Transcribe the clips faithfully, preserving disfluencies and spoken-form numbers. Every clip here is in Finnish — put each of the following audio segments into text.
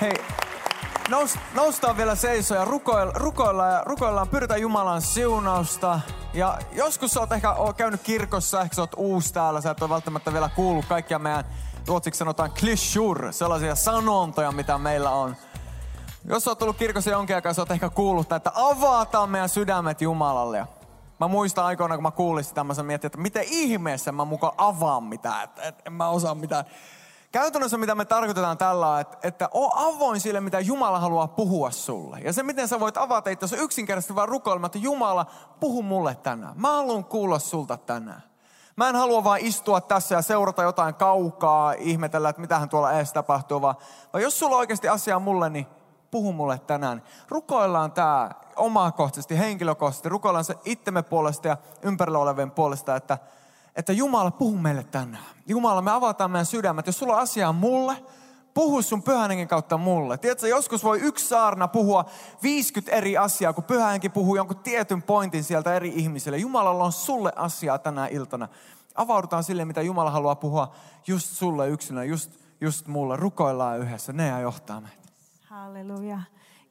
Hei, nous, noustaan vielä seisoon ja rukoillaan, rukoillaan, rukoillaan, pyydetään Jumalan siunausta. Ja joskus sä oot ehkä oot käynyt kirkossa, ehkä sä oot uusi täällä, sä et ole välttämättä vielä kuullut kaikkia meidän, ruotsiksi sanotaan klishur, sellaisia sanontoja, mitä meillä on. Jos sä oot tullut kirkossa jonkin aikaa, sä oot ehkä kuullut, että avataan meidän sydämet Jumalalle. Mä muistan aikoina, kun mä kuulin sitä, mä mietin, että miten ihmeessä mä mukaan avaan mitään, että et, en mä osaa mitään. Käytännössä mitä me tarkoitetaan tällä on, että, että oo avoin sille, mitä Jumala haluaa puhua sulle. Ja se, miten sä voit avata itse asiassa yksinkertaisesti vaan rukoilemaan, että Jumala, puhu mulle tänään. Mä haluan kuulla sulta tänään. Mä en halua vaan istua tässä ja seurata jotain kaukaa, ihmetellä, että mitähän tuolla edes tapahtuu. Vaan jos sulla on oikeasti asiaa mulle, niin puhu mulle tänään. Rukoillaan tää omakohtaisesti, henkilökohtaisesti. Rukoillaan se itsemme puolesta ja ympärillä olevien puolesta, että Että Jumala, puhu meille tänään. Jumala, me avataan meidän sydämet. Jos sulla on asiaa mulle, puhu sun Pyhän Hengen kautta mulle. Tiedätkö, joskus voi yksi saarna puhua viisikymmentä eri asiaa, kun Pyhä Henki puhuu jonkun tietyn pointin sieltä eri ihmisille. Jumalalla on sulle asiaa tänä iltana. Avaudutaan sille, mitä Jumala haluaa puhua just sulle yksinä, just, just mulle. Rukoillaan yhdessä. Ne ja johtaa meitä. Halleluja.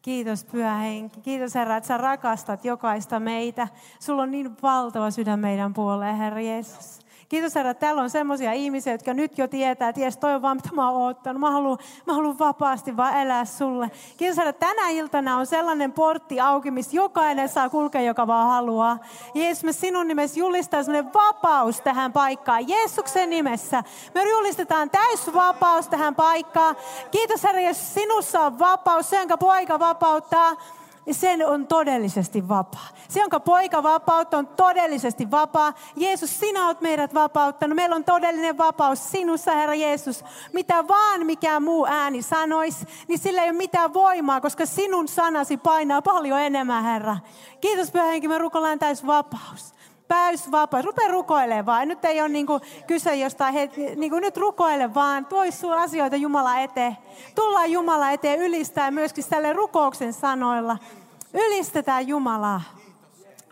Kiitos Pyhä Henki. Kiitos Herra, että sä rakastat jokaista meitä. Sulla on niin valtava sydän meidän puoleen, Herra Jeesus. Kiitos Herra, että täällä on semmoisia ihmisiä, jotka nyt jo tietää, että jes, toi on vaan mitä mä oon oottanut. Mä haluun, mä haluun vapaasti vaan elää sulle. Kiitos Herra, tänä iltana on sellainen portti auki, missä jokainen saa kulkea, joka vaan haluaa. Jeesus, me sinun nimessä julistaa sellainen vapaus tähän paikkaan. Jeesuksen nimessä me julistetaan täysvapaus tähän paikkaan. Kiitos Herra, jos sinussa on vapaus, se jonka poika vapauttaa. Sen on todellisesti vapaa. Se, jonka poika vapautta on todellisesti vapaa. Jeesus, sinä olet meidät vapauttanut. Meillä on todellinen vapaus sinussa, Herra Jeesus. Mitä vaan mikä muu ääni sanoisi, niin sillä ei ole mitään voimaa, koska sinun sanasi painaa paljon enemmän, Herra. Kiitos, Pyhä Henki, me rukoillaan täysvapaus. Täysvapaus. Rupea rukoilemaan vaan. Nyt ei ole niin kuin kyse jostain hetki. Niin kuin nyt rukoile vaan. Tuo sinua asioita Jumala eteen. Tullaan Jumala eteen ylistää myöskin tälle rukouksen sanoilla. Ylistetään Jumalaa.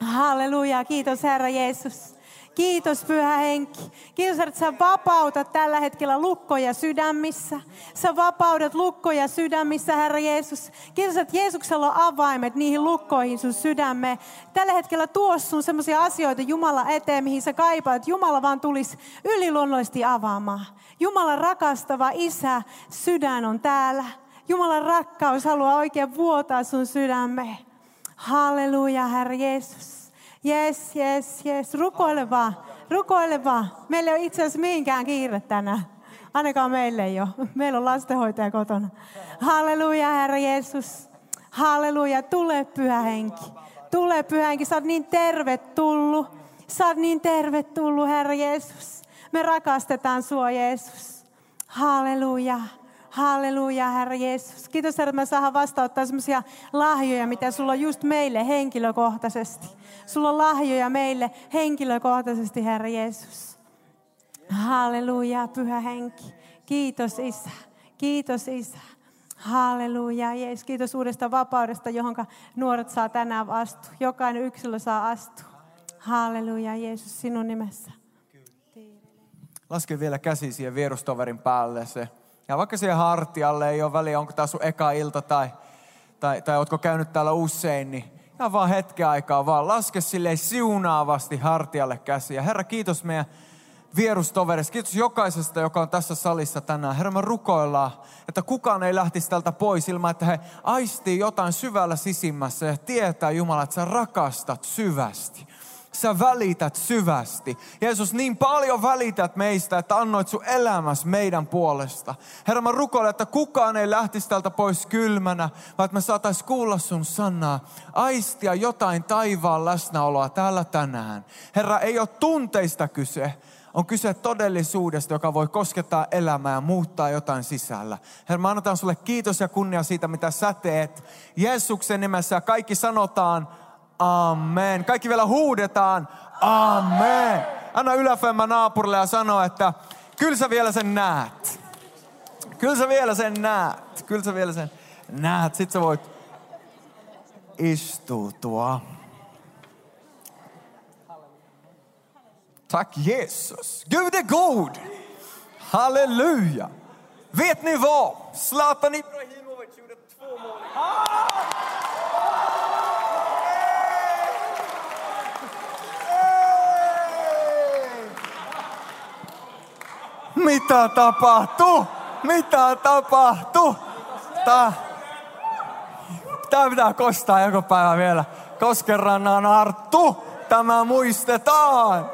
Halleluja. Kiitos Herra Jeesus. Kiitos Pyhä Henki. Kiitos, että sä vapautat tällä hetkellä lukkoja sydämissä. Sä vapautat lukkoja sydämissä, Herra Jeesus. Kiitos, että Jeesuksella on avaimet niihin lukkoihin sun sydämeen. Tällä hetkellä tuo sun semmoisia asioita Jumala eteen, mihin sä kaipaat. Jumala vaan tulisi yliluonnollisesti avaamaan. Jumalan rakastava Isä, sydän on täällä. Jumalan rakkaus haluaa oikein vuotaa sun sydämeen. Halleluja, Herra Jeesus. Jes, jes, jes. Rukoile vaan. Rukoile vaan. Meillä ei ole itse asiassa mihinkään kiire tänään. Ainakaan meille ei ole. Meillä on lastenhoitaja kotona. Halleluja, Herra Jeesus. Halleluja. Tule, Pyhä Henki. Tule, Pyhä Henki. Sä oot niin tervetullut. Sä oot niin tervetullut, Herra Jeesus. Me rakastetaan sua, Jeesus. Halleluja. Halleluja, Herra Jeesus. Kiitos, Herra, että me saadaan vastaanottaa sellaisia lahjoja, mitä sulla on just meille henkilökohtaisesti. Sulla on lahjoja meille henkilökohtaisesti, Herra Jeesus. Halleluja, Pyhä Henki. Kiitos, Isä. Kiitos, Isä. Halleluja, Jeesus. Kiitos uudesta vapaudesta, johon nuoret saa tänään astua. Jokainen yksilö saa astua. Halleluja, Jeesus, sinun nimessä. Laske vielä käsi siihen vierustoverin päälle se. Ja vaikka siihen hartialle ei ole väliä, onko tämä sun eka ilta tai, tai, tai ootko käynyt täällä usein, niin ihan vaan hetken aikaa vaan laske silleen siunaavasti hartialle käsiä. Herra, kiitos meidän vierustoverista. Kiitos jokaisesta, joka on tässä salissa tänään. Herra, me rukoillaan, että kukaan ei lähtisi tältä pois ilman, että he aistii jotain syvällä sisimmässä ja tietää Jumala, että sä rakastat syvästi. Sä välität syvästi. Jeesus, niin paljon välität meistä, että annoit sun elämäsi meidän puolesta. Herra, mä rukoilen, että kukaan ei lähtisi tältä pois kylmänä, vaan että me saataisiin kuulla sun sanaa, aistia jotain taivaan läsnäoloa täällä tänään. Herra, ei ole tunteista kyse. On kyse todellisuudesta, joka voi koskettaa elämää ja muuttaa jotain sisällä. Herra, me annetaan sulle kiitos ja kunnia siitä, mitä sä teet. Jeesuksen nimessä ja kaikki sanotaan, amen. Kaikki vielä huudetaan. Amen. Anna yläfemmä naapurille ja sano, että kyllä sä vielä sen näet. Kyllä sä vielä sen näet. Kyllä sä vielä sen näet. Sitten sä voit istutua. Tack Jesus. Gud är god. Halleluja. Vet ni vad? Zlatan Ibrahimović gjorde två mål. Mitä tapahtuu? Mitä tapahtuu? Tää, tää pitää kostaa joku päivä vielä. Koskenrannan Arttu, tämä muistetaan.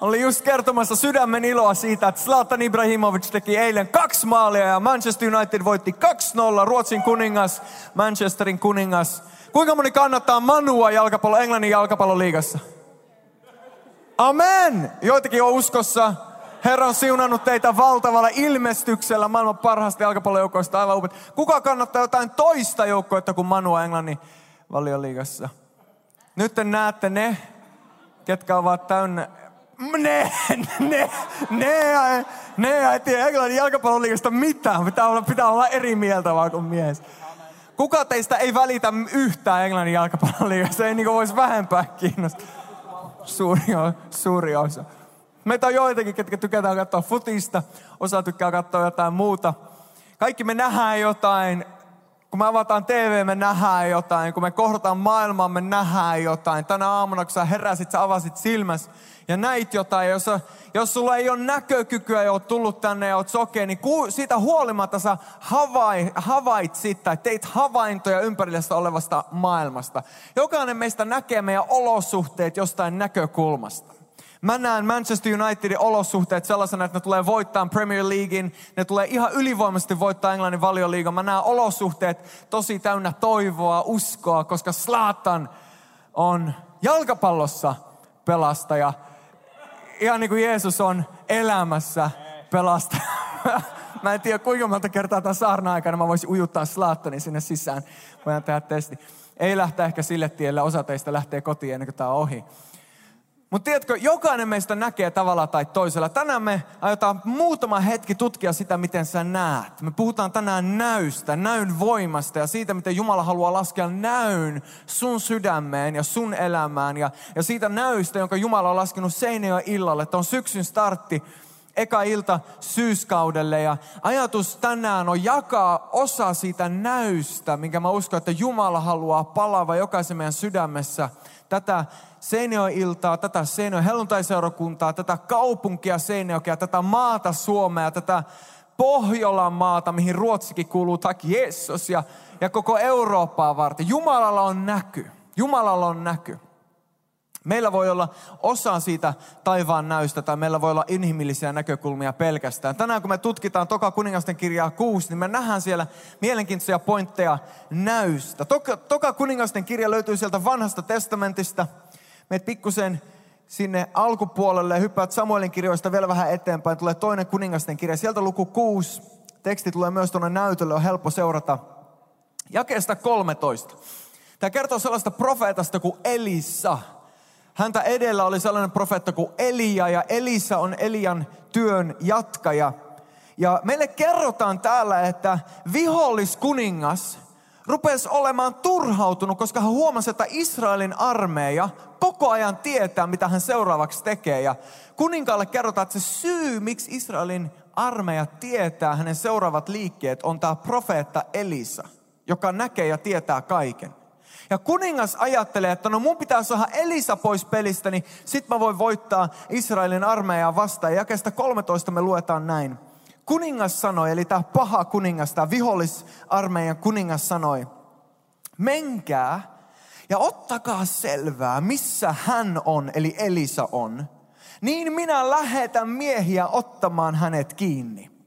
Olin just kertomassa sydämen iloa siitä, että Zlatan Ibrahimović teki eilen kaksi maalia ja Manchester United voitti kaksi nolla. Ruotsin kuningas, Manchesterin kuningas. Kuinka moni kannattaa Manua jalkapallo, Englannin jalkapalloliigassa? Amen! Joitakin on uskossa. Herra on siunannut teitä valtavalla ilmestyksellä maailman parhaasta jalkapallojoukoista. Aivan upea. Kuka kannattaa jotain toista joukkoetta kuin Manua Englannin valioliigassa? Nyt te näette ne, ketkä ovat täynnä... Ne, ne, ne, ne, ei tiedä Englannin jalkapalloliigasta mitään. Pitää olla, pitää olla eri mieltä vaan kuin mies. Kuka teistä ei välitä yhtään Englannin jalkapalloliigasta? Ei niin kuin voisi vähempää kiinnostaa. Suuri, suuri osa. Meitä on joitakin, ketkä tykätään katsoa futista. Osa tykkää katsoa jotain muuta. Kaikki me nähdään jotain. Kun me avataan T V, me nähdään jotain. Kun me kohdataan maailmaa, me nähdään jotain. Tänä aamuna, kun sä heräsit, sä avasit silmäs ja näit jotain. Jos, jos sulla ei ole näkökykyä ja oot tullut tänne ja oot sokea, niin ku, siitä huolimatta sä havai, havaitsit tai teit havaintoja ympärillessä olevasta maailmasta. Jokainen meistä näkee meidän olosuhteet jostain näkökulmasta. Mä näen Manchester Unitedin olosuhteet sellaisena, että ne tulee voittaa Premier Leaguein. Ne tulee ihan ylivoimaisesti voittaa Englannin valioliigan. Mä näen olosuhteet tosi täynnä toivoa, uskoa, koska Zlatan on jalkapallossa pelastaja. Ihan niin kuin Jeesus on elämässä pelastaja. Mä en tiedä kuinka monta kertaa tämän saarnan aikana mä voisin ujuttaa Zlatanin sinne sisään. Voidaan tehdä testi. Ei lähteä ehkä sille tielle, osa teistä lähtee kotiin ennen kuin tää on ohi. Mutta tiedätkö, jokainen meistä näkee tavalla tai toisella. Tänään me aiotaan muutama hetki tutkia sitä, miten sä näet. Me puhutaan tänään näystä, näyn voimasta ja siitä, miten Jumala haluaa laskea näyn sun sydämeen ja sun elämään. Ja, ja siitä näystä, jonka Jumala on laskenut Seinäjoen illalle. Tämä on syksyn startti, eka ilta syyskaudelle. Ja ajatus tänään on jakaa osa siitä näystä, minkä mä uskon, että Jumala haluaa palava jokaisen meidän sydämessä. Tätä Seinäjoen iltaa, tätä Seinäjoen helluntaiseurakuntaa, tätä kaupunkia Seinäjokea, tätä maata Suomea, tätä Pohjolamaata, mihin Ruotsikin kuuluu, tak Jeesus, ja, ja koko Eurooppaa varten. Jumalalla on näky. Jumalalla on näky. Meillä voi olla osa siitä taivaan näystä tai meillä voi olla inhimillisiä näkökulmia pelkästään. Tänään kun me tutkitaan Toka kuningasten kirjaa kuusi, niin me nähdään siellä mielenkiintoisia pointteja näystä. Toka, Toka kuningasten kirja löytyy sieltä Vanhasta testamentista. Meet pikkusen sinne alkupuolelle, hyppäät Samuelin kirjoista vielä vähän eteenpäin. Tulee Toinen kuningasten kirja, sieltä luku kuusi. Teksti tulee myös tuonne näytölle, on helppo seurata. Jakeesta kolmetoista. Tämä kertoo sellaista profeetasta kuin Elisa. Häntä edellä oli sellainen profeetta kuin Elia, ja Elisa on Elian työn jatkaja. Ja meille kerrotaan täällä, että viholliskuningas rupesi olemaan turhautunut, koska hän huomasi, että Israelin armeija koko ajan tietää, mitä hän seuraavaksi tekee. Ja kuninkaalle kerrotaan, että se syy, miksi Israelin armeija tietää hänen seuraavat liikkeet, on tämä profeetta Elisa, joka näkee ja tietää kaiken. Ja kuningas ajattelee, että no mun pitää saada Elisa pois pelistä, niin sit mä voin voittaa Israelin armeijaa vastaan. Ja jakeesta kolmetoista me luetaan näin. Kuningas sanoi, eli tämä paha kuningas, tämä vihollisarmeijan kuningas sanoi, menkää ja ottakaa selvää, missä hän on, eli Elisa on. Niin minä lähetän miehiä ottamaan hänet kiinni.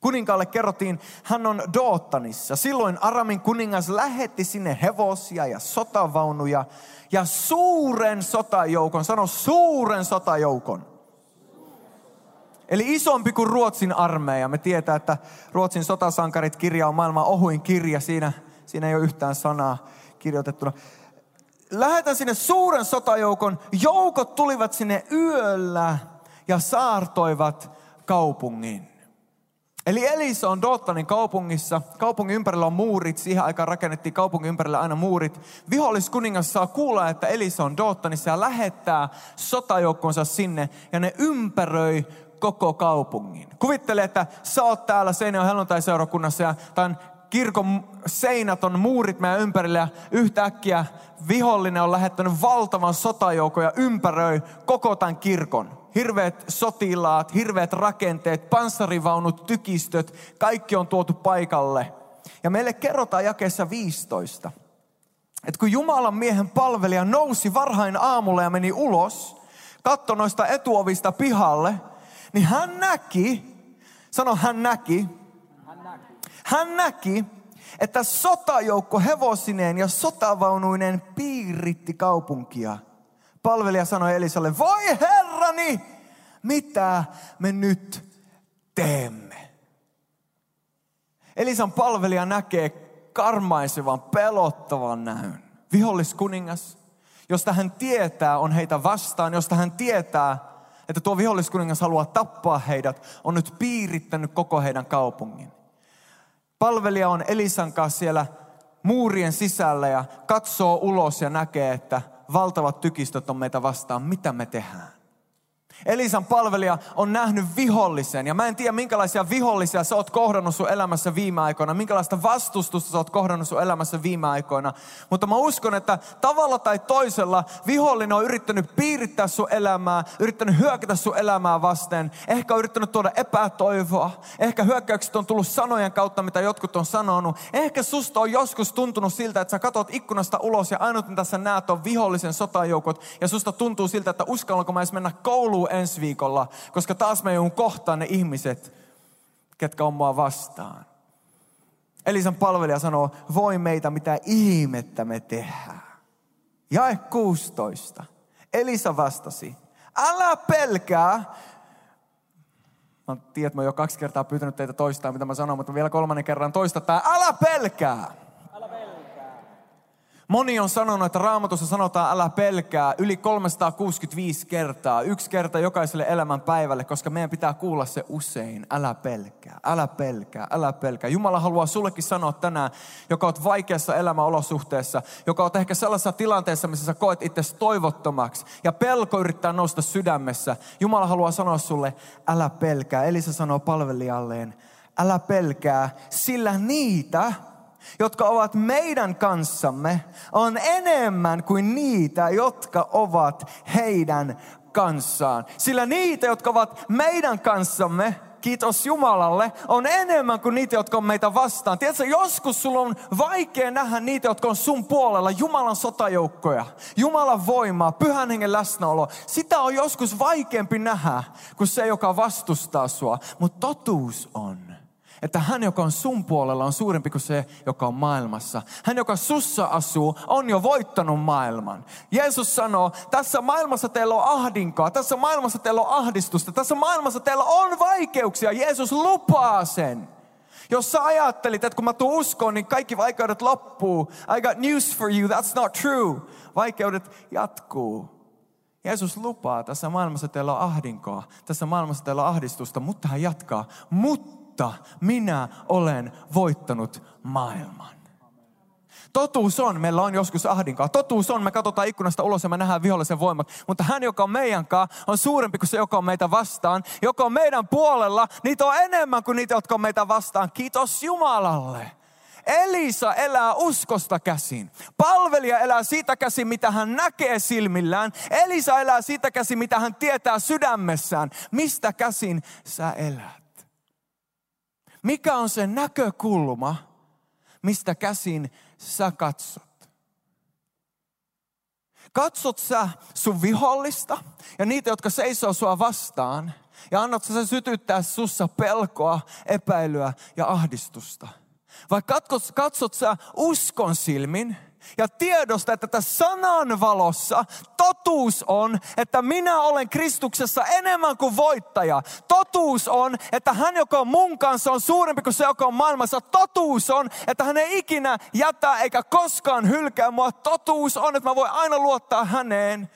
Kuninkaalle kerrottiin, hän on Dotanissa. Silloin Aramin kuningas lähetti sinne hevosia ja sotavaunuja ja suuren sotajoukon. Sano suuren sotajoukon. Eli isompi kuin Ruotsin armeija. Me tietää, että Ruotsin sotasankarit kirja on maailman ohuin kirja. Siinä, siinä ei ole yhtään sanaa kirjoitettuna. Lähetän sinne suuren sotajoukon. Joukot tulivat sinne yöllä ja saartoivat kaupungin. Eli Elisa on Dotanin kaupungissa. Kaupungin ympärillä on muurit. Siihen aikaan rakennettiin kaupungin ympärillä aina muurit. Viholliskuningas saa kuulla, että Elisa on Dotanissa ja lähettää sotajoukkonsa sinne. Ja ne ympäröi koko kaupungin. Kuvittele, että sä oot täällä Seinäjoen helluntai-seurakunnassa ja tämän kirkon seinät on muurit meidän ympärillä ja yhtäkkiä vihollinen on lähettänyt valtavan sotajoukon ja ympäröi koko tämän kirkon. Hirveät sotilaat, hirveät rakenteet, panssarivaunut, tykistöt, kaikki on tuotu paikalle. Ja meille kerrotaan jakeessa viisitoista, että kun Jumalan miehen palvelija nousi varhain aamulla ja meni ulos, katsoi noista etuovista pihalle, niin hän näki, sano hän näki, hän näki, hän näki, että sotajoukko hevosineen ja sotavaunuineen piiritti kaupunkia. Palvelija sanoi Elisalle, voi herrani, mitä me nyt teemme? Elisan palvelija näkee karmaisevan, pelottavan näyn. Viholliskuningas, josta hän tietää, on heitä vastaan, josta hän tietää, että tuo viholliskuningas haluaa tappaa heidät, on nyt piirittänyt koko heidän kaupungin. Palvelija on Elisan kanssa siellä muurien sisällä ja katsoo ulos ja näkee, että valtavat tykistöt on meitä vastaan. Mitä me tehdään? Elisan palvelija on nähnyt vihollisen. Ja mä en tiedä, minkälaisia vihollisia sä oot kohdannut sun elämässä viime aikoina. Minkälaista vastustusta sä oot kohdannut sun elämässä viime aikoina. Mutta mä uskon, että tavalla tai toisella vihollinen on yrittänyt piirittää sun elämää. Yrittänyt hyökätä sun elämää vasten. Ehkä on yrittänyt tuoda epätoivoa. Ehkä hyökkäykset on tullut sanojen kautta, mitä jotkut on sanonut. Ehkä susta on joskus tuntunut siltä, että sä katot ikkunasta ulos ja ainut mitä sä näet on vihollisen sotajoukot. Ja susta tuntuu siltä, että uskallanko mä edes mennä kouluun ensi viikolla, koska taas mä joudun kohtaan ne ihmiset, ketkä on mua vastaan. Elisan palvelija sanoo, voi meitä, mitä ihmettä me tehdään. Jae kuusitoista. Elisa vastasi, älä pelkää. Mä tiedän, että mä oon jo kaksi kertaa pyytänyt teitä toistaa, mitä mä sanon, mutta vielä kolmannen kerran toista tää. Älä pelkää. Älä pelkää. Moni on sanonut, että Raamatussa sanotaan älä pelkää yli kolmesataakuusikymmentäviisi kertaa. Yksi kerta jokaiselle elämän päivälle, koska meidän pitää kuulla se usein. Älä pelkää, älä pelkää, älä pelkää. Jumala haluaa sullekin sanoa tänään, joka oot vaikeassa elämäolosuhteessa, joka oot ehkä sellaisessa tilanteessa, missä sä koet itsesi toivottomaksi ja pelko yrittää nousta sydämessä. Jumala haluaa sanoa sulle, älä pelkää. Elisa sanoo palvelijalleen, älä pelkää, sillä niitä, jotka ovat meidän kanssamme, on enemmän kuin niitä, jotka ovat heidän kanssaan. Sillä niitä, jotka ovat meidän kanssamme, kiitos Jumalalle, on enemmän kuin niitä, jotka on meitä vastaan. Tiedätkö, joskus sulla on vaikea nähdä niitä, jotka on sun puolella. Jumalan sotajoukkoja, Jumalan voimaa, Pyhän Hengen läsnäolo. Sitä on joskus vaikeampi nähdä kuin se, joka vastustaa sua. Mutta totuus on, että hän, joka on sun puolella, on suurempi kuin se, joka on maailmassa. Hän, joka sussa asuu, on jo voittanut maailman. Jeesus sanoo, tässä maailmassa teillä on ahdinkoa, tässä maailmassa teillä on ahdistusta, tässä maailmassa teillä on vaikeuksia. Jeesus lupaa sen. Jos sä ajattelit, että kun mä tuun uskoon, niin kaikki vaikeudet loppuu. I got news for you, that's not true. Vaikeudet jatkuu. Jeesus lupaa, tässä maailmassa teillä on ahdinkoa, tässä maailmassa teillä on ahdistusta, mutta hän jatkaa. Mutta. Minä olen voittanut maailman. Totuus on, meillä on joskus ahdinkaa. Totuus on, me katsotaan ikkunasta ulos ja me nähdään vihollisen voimat. Mutta hän, joka on meidän kanssa, on suurempi kuin se, joka on meitä vastaan. Joka on meidän puolella, niitä on enemmän kuin niitä, jotka on meitä vastaan. Kiitos Jumalalle. Elisa elää uskosta käsin. Palvelija elää siitä käsin, mitä hän näkee silmillään. Elisa elää siitä käsin, mitä hän tietää sydämessään. Mistä käsin sä elät? Mikä on se näkökulma, mistä käsin sä katsot? Katsot sä sun vihollista ja niitä, jotka seisoo sua vastaan, ja annat sä sytyttää sussa pelkoa, epäilyä ja ahdistusta? Vai katsot, katsot sä uskon silmin ja tiedosta, että tässä sanan valossa totuus on, että minä olen Kristuksessa enemmän kuin voittaja. Totuus on, että hän, joka on mun kanssa, on suurempi kuin se, joka on maailmassa. Totuus on, että hän ei ikinä jätä eikä koskaan hylkää mua. Totuus on, että mä voin aina luottaa häneen.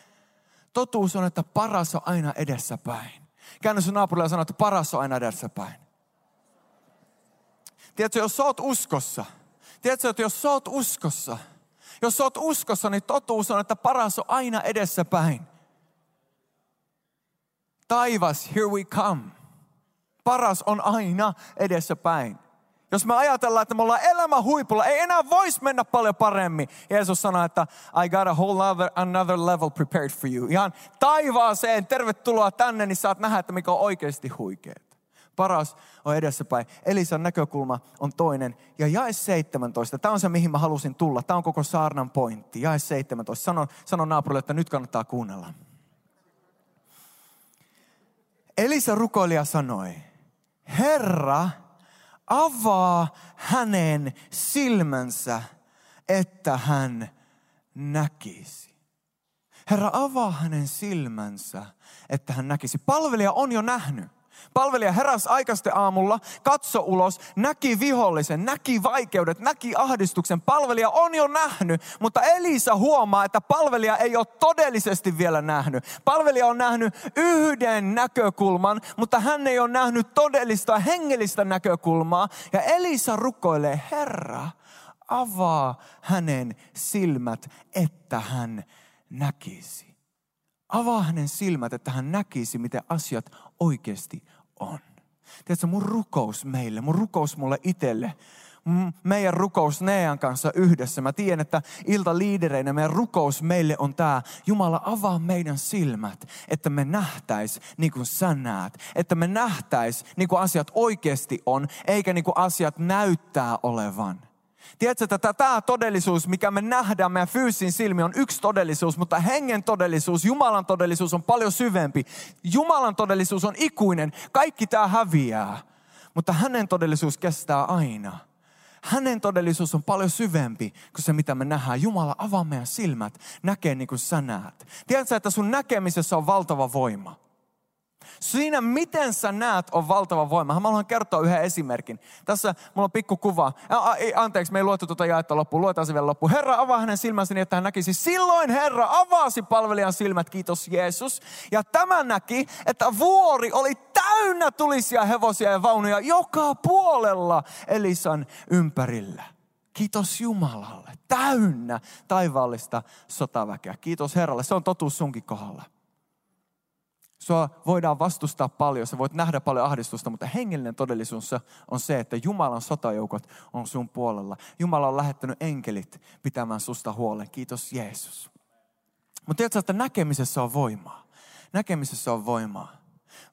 Totuus on, että paras on aina edessäpäin. Käännä sun naapurille ja sano, että paras on aina edessäpäin. Tiedätkö, jos sä oot uskossa, tiedätkö, että jos sä oot uskossa, jos sä oot uskossa, niin totuus on, että paras on aina edessäpäin. Taivas, here we come. Paras on aina edessäpäin. Jos me ajatellaan, että me ollaan elämän huipulla, ei enää voisi mennä paljon paremmin. Jeesus sanoi, että I got a whole other, another level prepared for you. Ihan taivaaseen, tervetuloa tänne, niin saat nähdä, että mikä on oikeasti huikeet. Paras on edessäpäin. Elisan näkökulma on toinen. Ja jae seitsemäntoista. Tämä on se, mihin mä halusin tulla. Tämä on koko saarnan pointti. Jae seitsemäntoista. Sano, sano naapurille, että nyt kannattaa kuunnella. Elisa rukoili ja sanoi, Herra, avaa hänen silmänsä, että hän näkisi. Herra, avaa hänen silmänsä, että hän näkisi. Palvelija on jo nähnyt. Palvelija heräsi aikaisten aamulla, katso ulos, näki vihollisen, näki vaikeudet, näki ahdistuksen. Palvelija on jo nähnyt, mutta Elisa huomaa, että palvelija ei ole todellisesti vielä nähnyt. Palvelija on nähnyt yhden näkökulman, mutta hän ei ole nähnyt todellista hengellistä näkökulmaa. Ja Elisa rukoilee, Herra, avaa hänen silmät, että hän näkisi. Avaa hänen silmät, että hän näkisi, miten asiat oikeasti on. Tiedätkö, mun rukous meille, mun rukous mulle itselle, meidän rukous Nean kanssa yhdessä. Mä tiedän, että iltaliidereinä meidän rukous meille on tää. Jumala, avaa meidän silmät, että me nähtäis niin kuin sä näet. Että me nähtäis niin kuin asiat oikeasti on, eikä niin kuin asiat näyttää olevan. Tiedätkö, että tämä todellisuus, mikä me nähdään meidän fyysin silmiin, on yksi todellisuus, mutta hengen todellisuus, Jumalan todellisuus on paljon syvempi. Jumalan todellisuus on ikuinen. Kaikki tämä häviää, mutta hänen todellisuus kestää aina. Hänen todellisuus on paljon syvempi kuin se, mitä me nähdään. Jumala, avaa meidän silmät, näkee niin kuin sä näet. Tiedätkö, että sun näkemisessä on valtava voima. Siinä, miten sä näet, on valtava voima. Mä haluan kertoa yhden esimerkin. Tässä mulla on pikku kuva. Anteeksi, me ei luettu tuota jaetta loppuun. Luetaan se vielä loppuun. Herra, avaa hänen silmänsä niin, että hän näkisi. Silloin Herra avasi palvelijan silmät, kiitos Jeesus. Ja tämä näki, että vuori oli täynnä tulisia hevosia ja vaunuja joka puolella Elisan ympärillä. Kiitos Jumalalle. Täynnä taivaallista sotaväkeä. Kiitos Herralle. Se on totuus sunkin kohdalla. Sua voidaan vastustaa paljon, sä voit nähdä paljon ahdistusta, mutta hengellinen todellisuus on se, että Jumalan sotajoukot on sun puolella. Jumala on lähettänyt enkelit pitämään susta huolen. Kiitos Jeesus. Mutta tiedätkö, että näkemisessä on voimaa. Näkemisessä on voimaa.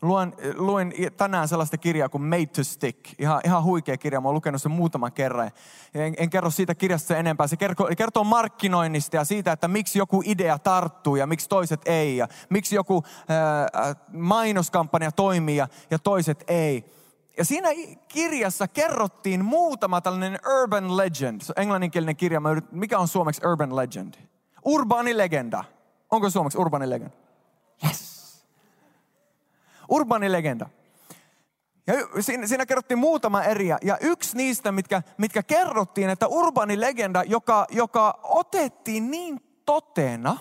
Luin, luin tänään sellaista kirjaa kuin Made to Stick. Ihan, ihan huikea kirja. Mä oon lukenut sen muutaman kerran. En, en kerro siitä kirjasta sen enempää. Se kertoo, kertoo markkinoinnista ja siitä, että miksi joku idea tarttuu ja miksi toiset ei. Ja miksi joku ää, mainoskampanja toimii ja, ja toiset ei. Ja siinä kirjassa kerrottiin muutama tällainen urban legend. Se on englanninkielinen kirja. Mä yritin, mikä on suomeksi urban legend? Urbaani legenda. Onko suomeksi urbaani legenda? Yes. Urbaani legenda. Ja siinä, siinä kerrottiin muutama eri. Ja yksi niistä, mitkä, mitkä kerrottiin, että urbaani legenda, joka, joka otettiin niin totena,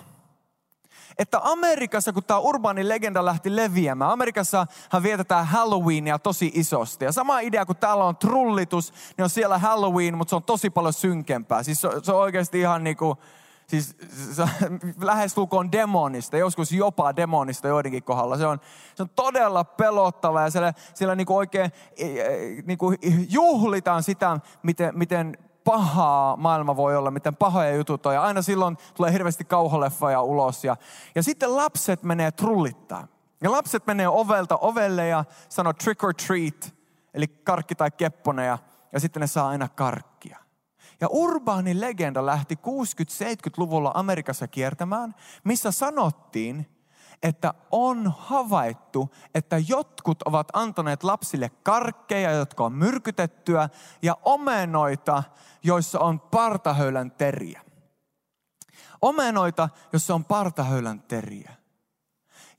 että Amerikassa, kun tämä urbaani legenda lähti leviämään, Amerikassahan vietetään Halloweenia tosi isosti. Ja sama idea, kun täällä on trullitus, niin on siellä Halloween, mutta se on tosi paljon synkempää. Siis se, se on oikeasti ihan niin kuin, siis lähestulkoon demonista, joskus jopa demonista joidenkin kohdalla. Se on, se on todella pelottava ja siellä, siellä niinku oikein niinku juhlitaan sitä, miten, miten pahaa maailma voi olla, miten pahoja jutut on. Ja aina silloin tulee hirveästi kauholeffoja ulos. Ja, ja sitten lapset menee trullittaa. Ja lapset menee ovelta ovelle ja sanoo trick or treat, eli karkki tai kepponen. Ja, ja sitten ne saa aina karkkia. Ja urbaani legenda lähti kuusikymmentä-seitsemänkymmentäluvulla Amerikassa kiertämään, missä sanottiin, että on havaittu, että jotkut ovat antaneet lapsille karkkeja, jotka on myrkytettyä, ja omenoita, joissa on partahöylän teriä. Omenoita, joissa on partahöylän teriä.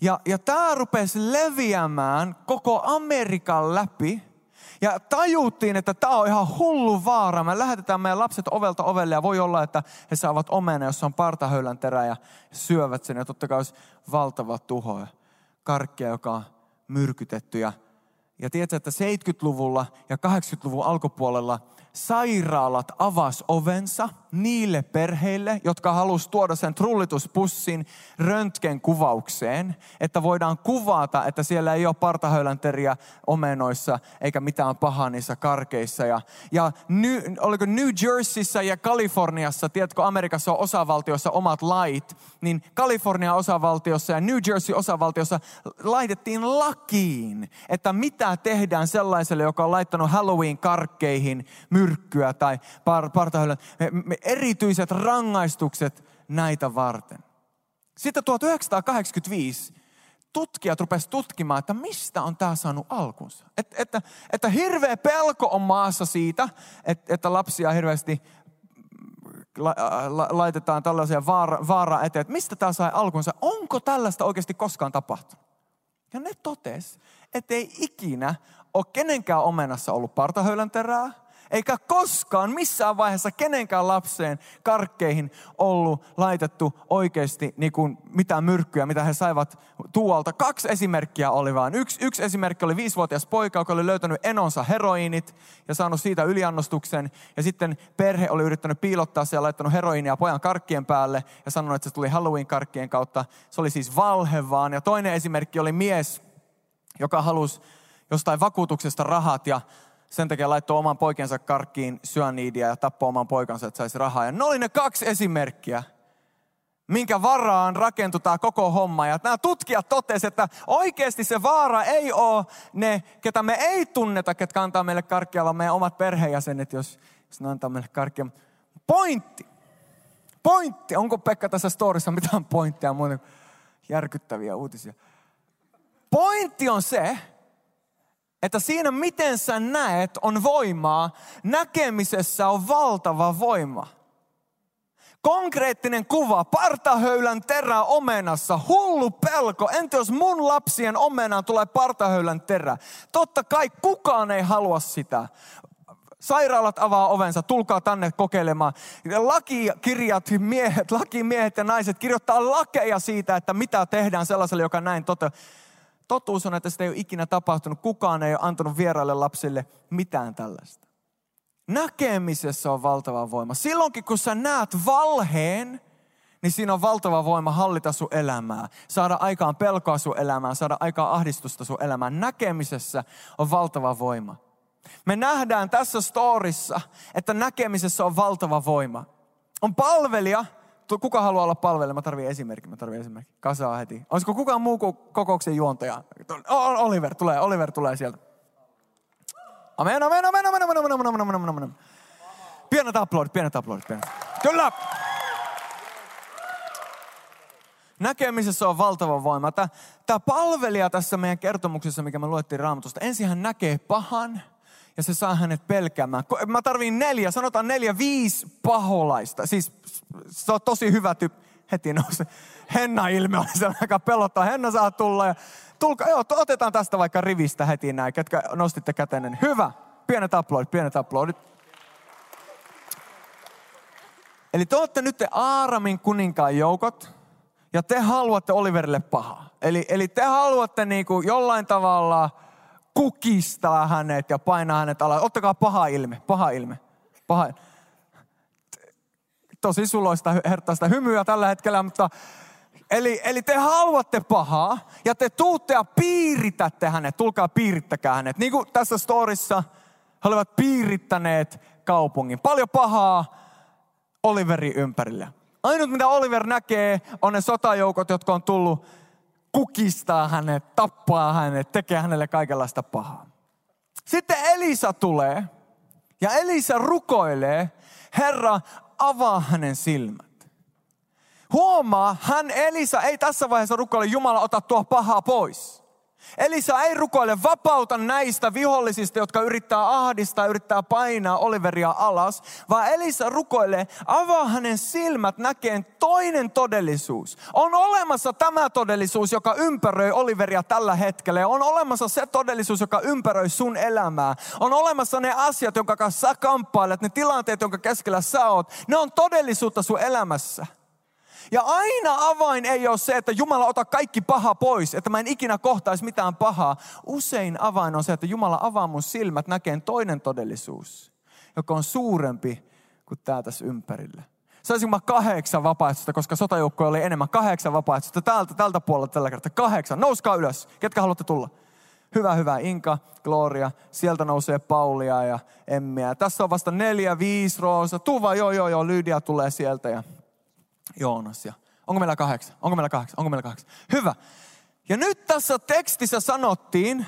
Ja, ja tämä rupesi leviämään koko Amerikan läpi. Ja tajuttiin, että tämä on ihan hullu vaara. Me lähetetään meidän lapset ovelta ovelle ja voi olla, että he saavat omena, jossa on partahöylän terä ja syövät sen. Ja totta kai olisi valtava tuho ja karkkia, joka on myrkytetty. Ja, Ja tiedätkö, että seitsemänkymmentäluvulla ja kahdeksankymmentäluvun alkupuolella sairaalat avasi ovensa niille perheille, jotka halusi tuoda sen trullituspussin röntgenkuvaukseen, että voidaan kuvata, että siellä ei ole partahöylänteriä omenoissa eikä mitään pahaa niissä karkeissa. Ja, ja New, oliko New Jerseyssä ja Kaliforniassa, tiedätkö, Amerikassa on osavaltiossa omat lait, niin Kalifornian osavaltiossa ja New Jersey osavaltiossa laitettiin lakiin, että mitä tehdään sellaiselle, joka on laittanut Halloween-karkkeihin myrkkyä tai partahöylän. Erityiset rangaistukset näitä varten. Sitten tuhatyhdeksänsataakahdeksankymmentäviisi tutkijat rupesivat tutkimaan, että mistä on tämä saanut alkunsa. Että, että, että hirveä pelko on maassa siitä, että, että lapsia hirveästi la, la, laitetaan tällaisia vaara, vaaraa eteen. Että mistä tämä sai alkunsa? Onko tällaista oikeasti koskaan tapahtunut? Ja ne totesi, että ei ikinä ole kenenkään omenassa ollut partahöylän terää, eikä koskaan missään vaiheessa kenenkään lapseen karkkeihin ollut laitettu oikeasti niin kuin mitään myrkkyä, mitä he saivat tuolta. Kaksi esimerkkiä oli vaan. Yksi, yksi esimerkki oli viisivuotias poika, joka oli löytänyt enonsa heroiinit ja saanut siitä yliannostuksen. Ja sitten perhe oli yrittänyt piilottaa se ja laittanut heroiinia pojan karkkien päälle ja sanonut, että se tuli Halloween-karkkien kautta. Se oli siis valhe vaan. Ja toinen esimerkki oli mies, joka halusi jostain vakuutuksesta rahat ja sen takia laittoi oman poikensa karkkiin syaniidia ja tappoi oman poikansa, että saisi rahaa. Ja ne oli ne kaksi esimerkkiä, minkä varaan rakentui tämä koko homma. Ja nämä tutkijat totesivat, että oikeasti se vaara ei ole ne, ketä me ei tunneta, ketkä antaa meille karkkia, vaan meidän omat perheenjäsenet, jos, jos ne antaa meille karkkia. Pointti. Pointti. Onko Pekka tässä storissa mitään pointtia muuten kuin järkyttäviä uutisia? Pointti on se, että siinä, miten sä näet, on voimaa. Näkemisessä on valtava voima. Konkreettinen kuva, partahöylän terä omenassa, hullu pelko. Entä jos mun lapsien omenaan tulee partahöylän terä? Totta kai kukaan ei halua sitä. Sairaalat avaa ovensa, tulkaa tänne kokeilemaan. Lakikirjat, miehet, lakimiehet ja naiset kirjoittaa lakeja siitä, että mitä tehdään sellaiselle, joka näin toteaa. Totuus on, että sitä ei ole ikinä tapahtunut. Kukaan ei ole antanut vieraille lapsille mitään tällaista. Näkemisessä on valtava voima. Silloinkin, kun sä näet valheen, niin siinä on valtava voima hallita sun elämää. Saada aikaan pelkoa sun elämään, saada aikaan ahdistusta sun elämään. Näkemisessä on valtava voima. Me nähdään tässä storissa, että näkemisessä on valtava voima. On palvelija. Kuka haluaa olla palvelija? Mä tarvitsen esimerkki, mä tarvitsen esimerkki. Kasaa heti. Olisiko kukaan muu kuin kokouksen juontaja? Oliver tulee, Oliver tulee sieltä. Amen, amen, amen, amen, amen, amen, amen, amen, amen, amen. Pienet aplodit, pienet aplodit, pienet. Kyllä! Näkemisessä on valtava voima. Tämä palvelija tässä meidän kertomuksessa, mikä me luettiin Raamatusta, ensin hän näkee pahan. Ja se saa hänet pelkäämään. Mä tarviin neljä, sanotaan neljä, viisi paholaista. Siis se on tosi hyvä tyyppi. Heti nousee. Henna-ilme on se aika pelottaa. Henna saa tulla. Ja tulka, joo, otetaan tästä vaikka rivistä heti näin, ketkä nostitte kätenne. Hyvä. Pienet aplodit, pienet aplodit. Eli te olette nyt te Aaramin kuninkaan joukot. Ja te haluatte Oliverille pahaa. Eli, eli te haluatte niinku jollain tavalla kukistaa hänet ja painaa hänet alas. Ottakaa paha ilme, paha ilme. Paha. Tosi suloista, herttaista hymyä tällä hetkellä, mutta eli, eli te haluatte pahaa ja te tuutte ja piiritätte hänet. Tulkaa piirittäkää hänet. Niin kuin tässä storissa he olivat piirittäneet kaupungin. Paljon pahaa Oliverin ympärillä. Ainut mitä Oliver näkee on ne sotajoukot, jotka on tullut kukistaa hänet, tappaa hänet, tekee hänelle kaikenlaista pahaa. Sitten Elisa tulee ja Elisa rukoilee, Herra, avaa hänen silmät. Huomaa, hän Elisa ei tässä vaiheessa rukoile, Jumala, ota tuo pahaa pois. Elisa ei rukoile, vapauta näistä vihollisista, jotka yrittää ahdistaa, yrittää painaa Oliveria alas, vaan Elisa rukoilee, avaa hänen silmät näkeen toinen todellisuus. On olemassa tämä todellisuus, joka ympäröi Oliveria tällä hetkellä. On olemassa se todellisuus, joka ympäröi sun elämää. On olemassa ne asiat, jonka kanssa sä kamppailet, ne tilanteet, jonka keskellä sä oot. Ne on todellisuutta sun elämässä. Ja aina avain ei ole se, että Jumala ota kaikki paha pois, että mä en ikinä kohtaisi mitään pahaa. Usein avain on se, että Jumala avaa mun silmät näkeen toinen todellisuus, joka on suurempi kuin tää tässä ympärillä. Saisinko mä kahdeksan vapaaehtoista, koska sotajoukkoja oli enemmän. Kahdeksan vapaaehtoista tältä, tältä puolelta tällä kertaa. Kahdeksan. Nouskaa ylös. Ketkä haluatte tulla? Hyvä, hyvä. Inka, Gloria. Sieltä nousee Paulia ja Emmiä. Tässä on vasta neljä, viisi Roosa. Tuu vaan, joo, joo, joo. Lydia tulee sieltä ja Joonas. Ja onko meillä kahdeksan? Onko meillä kahdeksan? Onko meillä kahdeksan? Hyvä. Ja nyt tässä tekstissä sanottiin,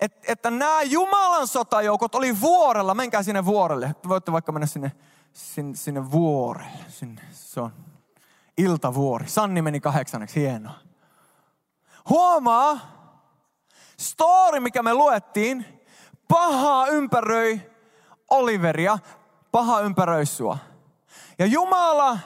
että, että nämä Jumalan sotajoukot oli vuorella. Menkää sinne vuorelle. Voitte vaikka mennä sinne. Sinne, sinne vuorelle. Sinne. Se on iltavuori. Sanni meni kahdeksanneksi. Hienoa. Huomaa, story mikä me luettiin, paha ympäröi Oliveria, paha ympäröi sua. Ja Jumala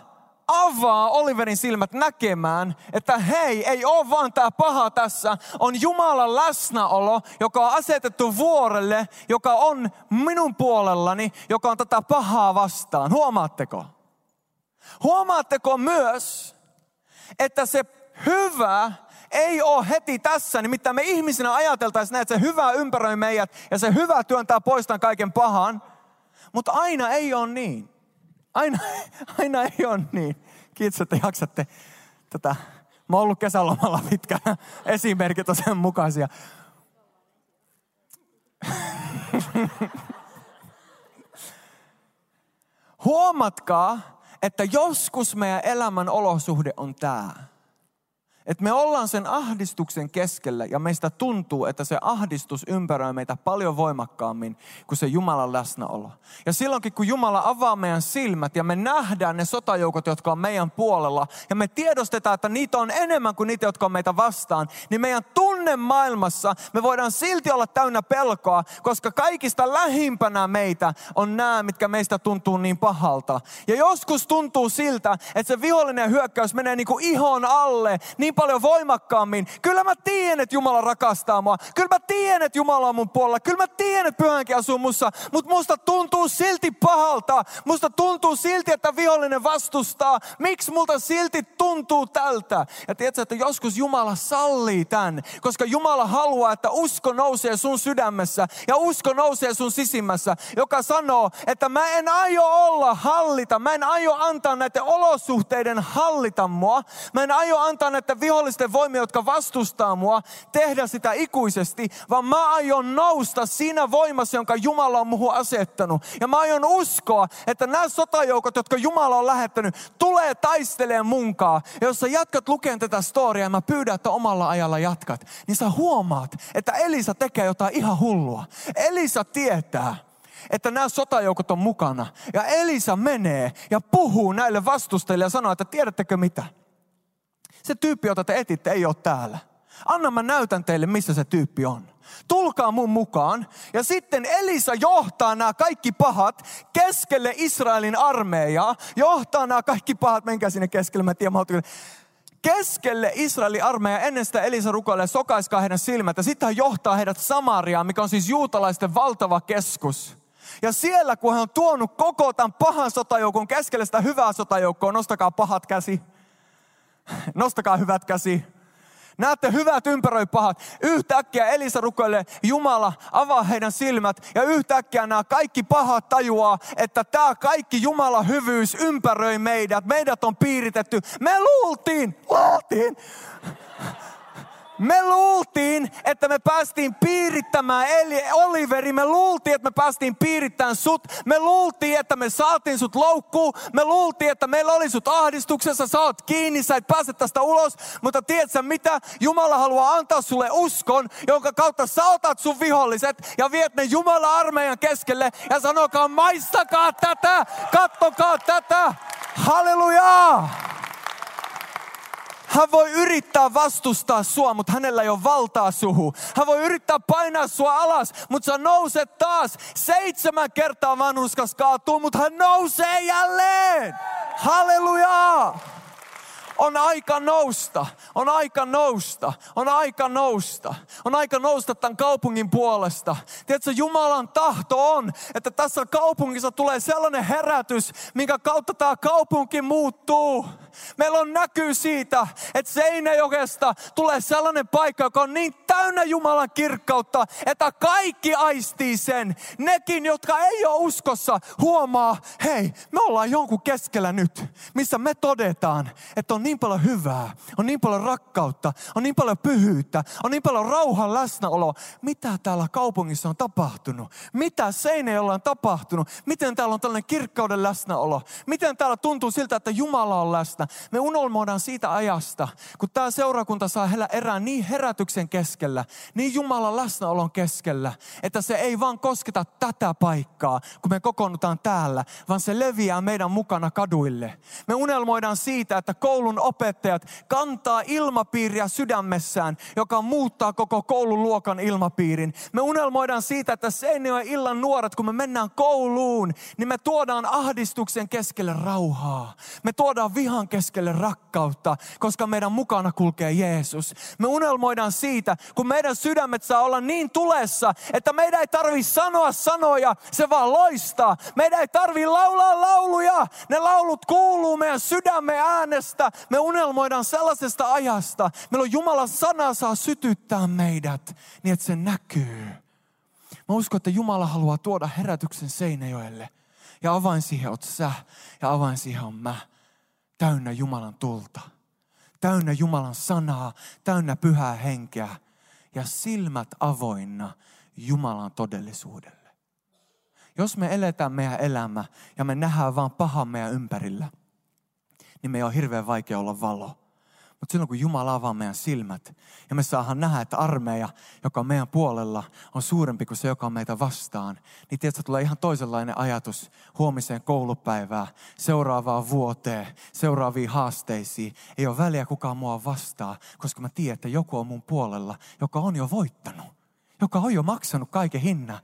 avaa Oliverin silmät näkemään, että hei, ei ole vaan tämä paha tässä. On Jumalan läsnäolo, joka on asetettu vuorelle, joka on minun puolellani, joka on tätä pahaa vastaan. Huomaatteko? Huomaatteko myös, että se hyvä ei ole heti tässä, nimittäin me ihmisinä ajateltaisiin, että se hyvä ympäröi meidät ja se hyvä työntää poistaan kaiken pahan, mutta aina ei ole niin. Aina, aina ei ole niin. Kiitos, että jaksatte tätä. Mä oon ollut kesälomalla pitkään. Esimerkit on sen mukaisia. Huomatkaa, että joskus meidän elämän olosuhde on tää. Että me ollaan sen ahdistuksen keskellä ja meistä tuntuu, että se ahdistus ympäröi meitä paljon voimakkaammin kuin se Jumalan läsnäolo. Ja silloinkin, kun Jumala avaa meidän silmät ja me nähdään ne sotajoukot, jotka on meidän puolella, ja me tiedostetaan, että niitä on enemmän kuin niitä, jotka on meitä vastaan, niin meidän tunnemaailmassa me voidaan silti olla täynnä pelkoa, koska kaikista lähimpänä meitä on nämä, mitkä meistä tuntuu niin pahalta. Ja joskus tuntuu siltä, että se vihollinen hyökkäys menee niin kuin ihon alle, niin paljon voimakkaammin. Kyllä mä tiedän, että Jumala rakastaa mua. Kyllä mä tiedän, että Jumala on mun puolella. Kyllä mä tiedän, että Pyhä Henki asuu mussa. Mutta musta tuntuu silti pahalta. Musta tuntuu silti, että vihollinen vastustaa. Miksi multa silti tuntuu tältä? Ja tiedätkö, että joskus Jumala sallii tämän. Koska Jumala haluaa, että usko nousee sun sydämessä. Ja usko nousee sun sisimmässä. Joka sanoo, että mä en aio olla hallita. Mä en aio antaa näiden olosuhteiden hallita mua. Mä en aio antaa näiden vihollisten voimia, jotka vastustaa mua, tehdä sitä ikuisesti, vaan mä aion nousta siinä voimassa, jonka Jumala on muhun asettanut. Ja mä aion uskoa, että nämä sotajoukot, jotka Jumala on lähettänyt, tulee taistelemaan munkaan. Ja jos sä jatkat lukemaan tätä storiaa ja mä pyydän, että omalla ajalla jatkat, niin sä huomaat, että Elisa tekee jotain ihan hullua. Elisa tietää, että nämä sotajoukot on mukana. Ja Elisa menee ja puhuu näille vastustajille ja sanoo, että tiedättekö mitä? Se tyyppi, jota te etitte, ei ole täällä. Anna mä näytän teille, missä se tyyppi on. Tulkaa mun mukaan. Ja sitten Elisa johtaa nämä kaikki pahat keskelle Israelin armeijaa. Johtaa nämä kaikki pahat, menkää sinne keskelle, mä tiedän, mä oon... Keskelle Israelin armeija, ennen sitä Elisa rukoilee, sokaiskaa heidän silmät. Ja sitten hän johtaa heidät Samariaan, mikä on siis juutalaisten valtava keskus. Ja siellä, kun hän on tuonut koko tämän pahan sotajoukon keskelle sitä hyvää sotajoukkoa, nostakaa pahat käsi. Nostakaa hyvät käsi. Näette hyvät ympäröi pahat. Yhtäkkiä Elisa rukoilee, Jumala avaa heidän silmät. Ja yhtäkkiä nämä kaikki pahat tajuaa, että tämä kaikki Jumalan hyvyys ympäröi meidät. Meidät on piiritetty. Me luultiin, luultiin. Me luultiin, että me päästiin piirittämään Eli- Oliveri. Me luultiin, että me päästiin piirittämään sut. Me luultiin, että me saatiin sut loukkuun. Me luultiin, että meillä oli sut ahdistuksessa. Sä oot kiinni, sä et pääse tästä ulos. Mutta tiedätkö mitä? Jumala haluaa antaa sulle uskon, jonka kautta sä otat sun viholliset ja viet ne Jumalan armeijan keskelle. Ja sanokaa, maistakaa tätä, kattokaa tätä. Hallelujaa! Hän voi yrittää vastustaa sua, mutta hänellä ei ole valtaa suhu. Hän voi yrittää painaa sua alas, mutta sä nouset taas. Seitsemän kertaa vanhurskas kaatuu, mutta hän nousee jälleen. Hallelujaa! On aika nousta, on aika nousta, on aika nousta, on aika nousta tämän kaupungin puolesta. Tiedätkö, Jumalan tahto on, että tässä kaupungissa tulee sellainen herätys, minkä kautta tämä kaupunki muuttuu. Meillä on näkyy siitä, että Seinäjokesta tulee sellainen paikka, joka on niin täynnä Jumalan kirkkautta, että kaikki aistii sen. Nekin, jotka ei ole uskossa, huomaa, hei, me ollaan jonkun keskellä nyt, missä me todetaan, että on niin paljon hyvää, on niin paljon rakkautta, on niin paljon pyhyyttä, on niin paljon rauhan läsnäoloa. Mitä täällä kaupungissa on tapahtunut? Mitä Seinäjoella on tapahtunut? Miten täällä on tällainen kirkkauden läsnäolo? Miten täällä tuntuu siltä, että Jumala on läsnä? Me unelmoidaan siitä ajasta, kun tämä seurakunta saa elää erään niin herätyksen keskellä, niin Jumalan läsnäolon keskellä, että se ei vaan kosketa tätä paikkaa, kun me kokoonnutaan täällä, vaan se leviää meidän mukana kaduille. Me unelmoidaan siitä, että koulun opettajat kantaa ilmapiiriä sydämessään, joka muuttaa koko koululuokan ilmapiirin. Me unelmoidaan siitä, että Seinäjoen illan nuoret, kun me mennään kouluun, niin me tuodaan ahdistuksen keskelle rauhaa. Me tuodaan vihan keskelle rakkautta, koska meidän mukana kulkee Jeesus. Me unelmoidaan siitä, kun meidän sydämet saa olla niin tulessa, että meidän ei tarvitse sanoa sanoja, se vaan loistaa. Meidän ei tarvitse laulaa lauluja, ne laulut kuuluu meidän sydämen äänestä. Me unelmoidaan sellaisesta ajasta, milloin Jumalan sana saa sytyttää meidät, niin että se näkyy. Mä uskon, että Jumala haluaa tuoda herätyksen Seinäjoelle. Ja avain siihen oot sä, ja avain siihen on mä. Täynnä Jumalan tulta, täynnä Jumalan sanaa, täynnä Pyhää Henkeä. Ja silmät avoinna Jumalan todellisuudelle. Jos me eletään meidän elämä ja me nähdään vaan pahaa meidän ympärillä, niin meidän on hirveän vaikea olla valo. Mutta silloin kun Jumala avaa meidän silmät ja me saadaan nähdä, että armeija, joka on meidän puolella, on suurempi kuin se, joka on meitä vastaan, niin tietysti tulee ihan toisenlainen ajatus huomiseen koulupäivään, seuraavaan vuoteen, seuraaviin haasteisiin. Ei ole väliä kukaan mua vastaa, koska mä tiedän, että joku on mun puolella, joka on jo voittanut. Joka on jo maksanut kaiken hinnan.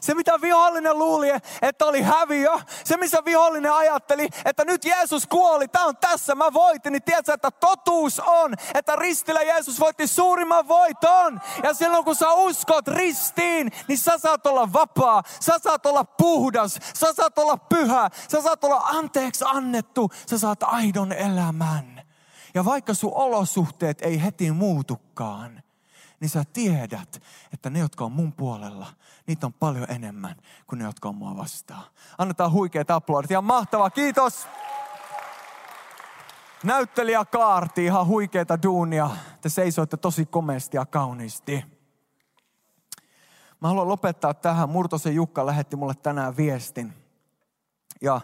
Se mitä vihollinen luuli, että oli häviö. Se missä vihollinen ajatteli, että nyt Jeesus kuoli. Tämä on tässä, mä voitin. Niin tiedätkö, että totuus on, että ristillä Jeesus voitti suurimman voiton. Ja silloin kun sä uskot ristiin, niin sä saat olla vapaa. Sä saat olla puhdas. Sä saat olla pyhä. Sä saat olla anteeksi annettu. Sä saat aidon elämän. Ja vaikka sun olosuhteet ei heti muutukaan, niin sä tiedät, että ne, jotka on mun puolella, niitä on paljon enemmän kuin ne, jotka on mua vastaan. Annetaan huikeat aplodit. Ihan mahtavaa, kiitos. Näyttelijäkaarti, ihan huikeita duunia. Te seisoitte tosi komeasti ja kauniisti. Mä haluan lopettaa tähän. Murtoisen Jukka lähetti mulle tänään viestin. Ja,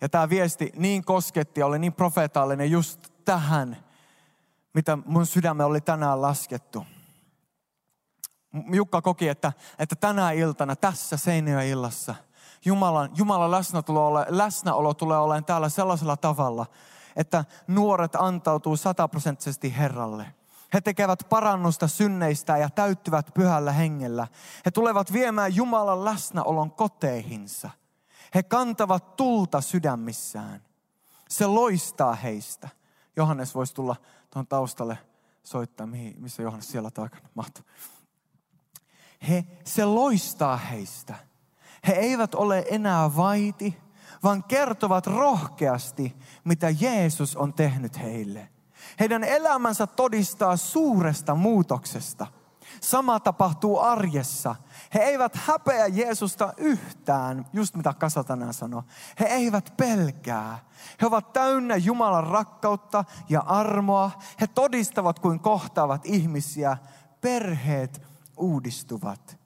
ja tää viesti niin kosketti ja oli niin profeetallinen just tähän, mitä mun sydämme oli tänään laskettu. Jukka koki, että, että tänä iltana, tässä Seinäjoen illassa, Jumalan, Jumalan läsnäolo, läsnäolo tulee olemaan täällä sellaisella tavalla, että nuoret antautuu sataprosenttisesti Herralle. He tekevät parannusta synneistä ja täyttyvät Pyhällä Hengellä. He tulevat viemään Jumalan läsnäolon koteihinsa. He kantavat tulta sydämissään. Se loistaa heistä. Johannes voisi tulla tuon taustalle soittaa, mihin, missä Johannes siellä takana mahtuu. He, se loistaa heistä. He eivät ole enää vaiti, vaan kertovat rohkeasti, mitä Jeesus on tehnyt heille. Heidän elämänsä todistaa suuresta muutoksesta. Sama tapahtuu arjessa. He eivät häpeä Jeesusta yhtään, just mitä Kasa tänään sanoi. He eivät pelkää. He ovat täynnä Jumalan rakkautta ja armoa. He todistavat, kuin kohtaavat ihmisiä, perheet uudistuvat.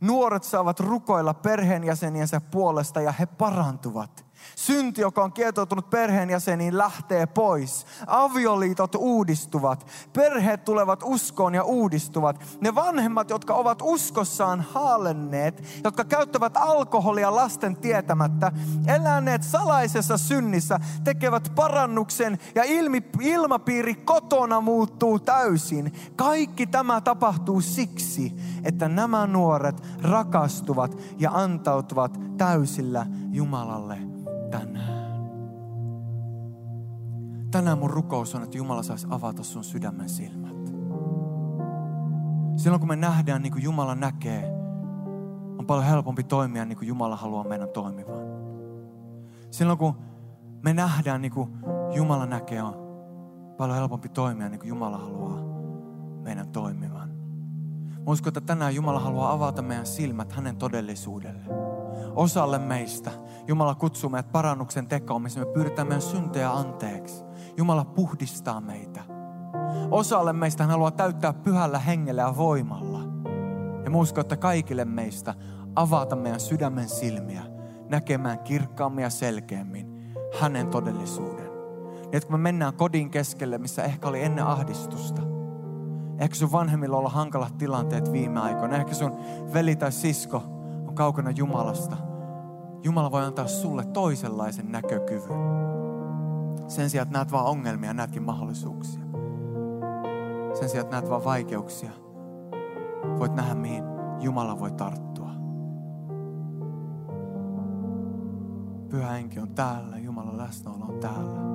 Nuoret saavat rukoilla perheenjäseniensä puolesta ja he parantuvat. Synti, joka on kietoutunut perheenjäseniin, lähtee pois. Avioliitot uudistuvat. Perheet tulevat uskoon ja uudistuvat. Ne vanhemmat, jotka ovat uskossaan haalenneet, jotka käyttävät alkoholia lasten tietämättä, eläneet salaisessa synnissä, tekevät parannuksen ja ilmapiiri kotona muuttuu täysin. Kaikki tämä tapahtuu siksi, että nämä nuoret rakastuvat ja antautuvat täysillä Jumalalle. Tänään. Tänään mun rukous on, että Jumala saisi avata sun sydämen silmät. Silloin kun me nähdään niin kuin Jumala näkee, on paljon helpompi toimia niin kuin Jumala haluaa meidän toimivan. Silloin kun me nähdään niin kuin Jumala näkee on paljon helpompi toimia niin kuin Jumala haluaa meidän toimivan. Mä uskon, että tänään Jumala haluaa avata meidän silmät hänen todellisuudelle. Osalle meistä Jumala kutsuu meidät parannuksen tekoon, missä me pyydetään meidän syntejä anteeksi. Jumala puhdistaa meitä. Osalle meistä hän haluaa täyttää pyhällä hengellä ja voimalla. Ja mä uskon, että kaikille meistä avata meidän sydämen silmiä näkemään kirkkaammin ja selkeämmin hänen todellisuuden. Niin, kun me mennään kodin keskelle, missä ehkä oli ennen ahdistusta. Ehkä sun vanhemmilla on ollut hankalat tilanteet viime aikoina. Ehkä sun veli tai sisko on kaukana Jumalasta. Jumala voi antaa sulle toisenlaisen näkökyvyn. Sen sijaan, että näet vaan ongelmia, näetkin mahdollisuuksia. Sen sijaan, että näet vaan vaikeuksia, voit nähdä mihin Jumala voi tarttua. Pyhä Henki on täällä, Jumalan läsnäolo on täällä.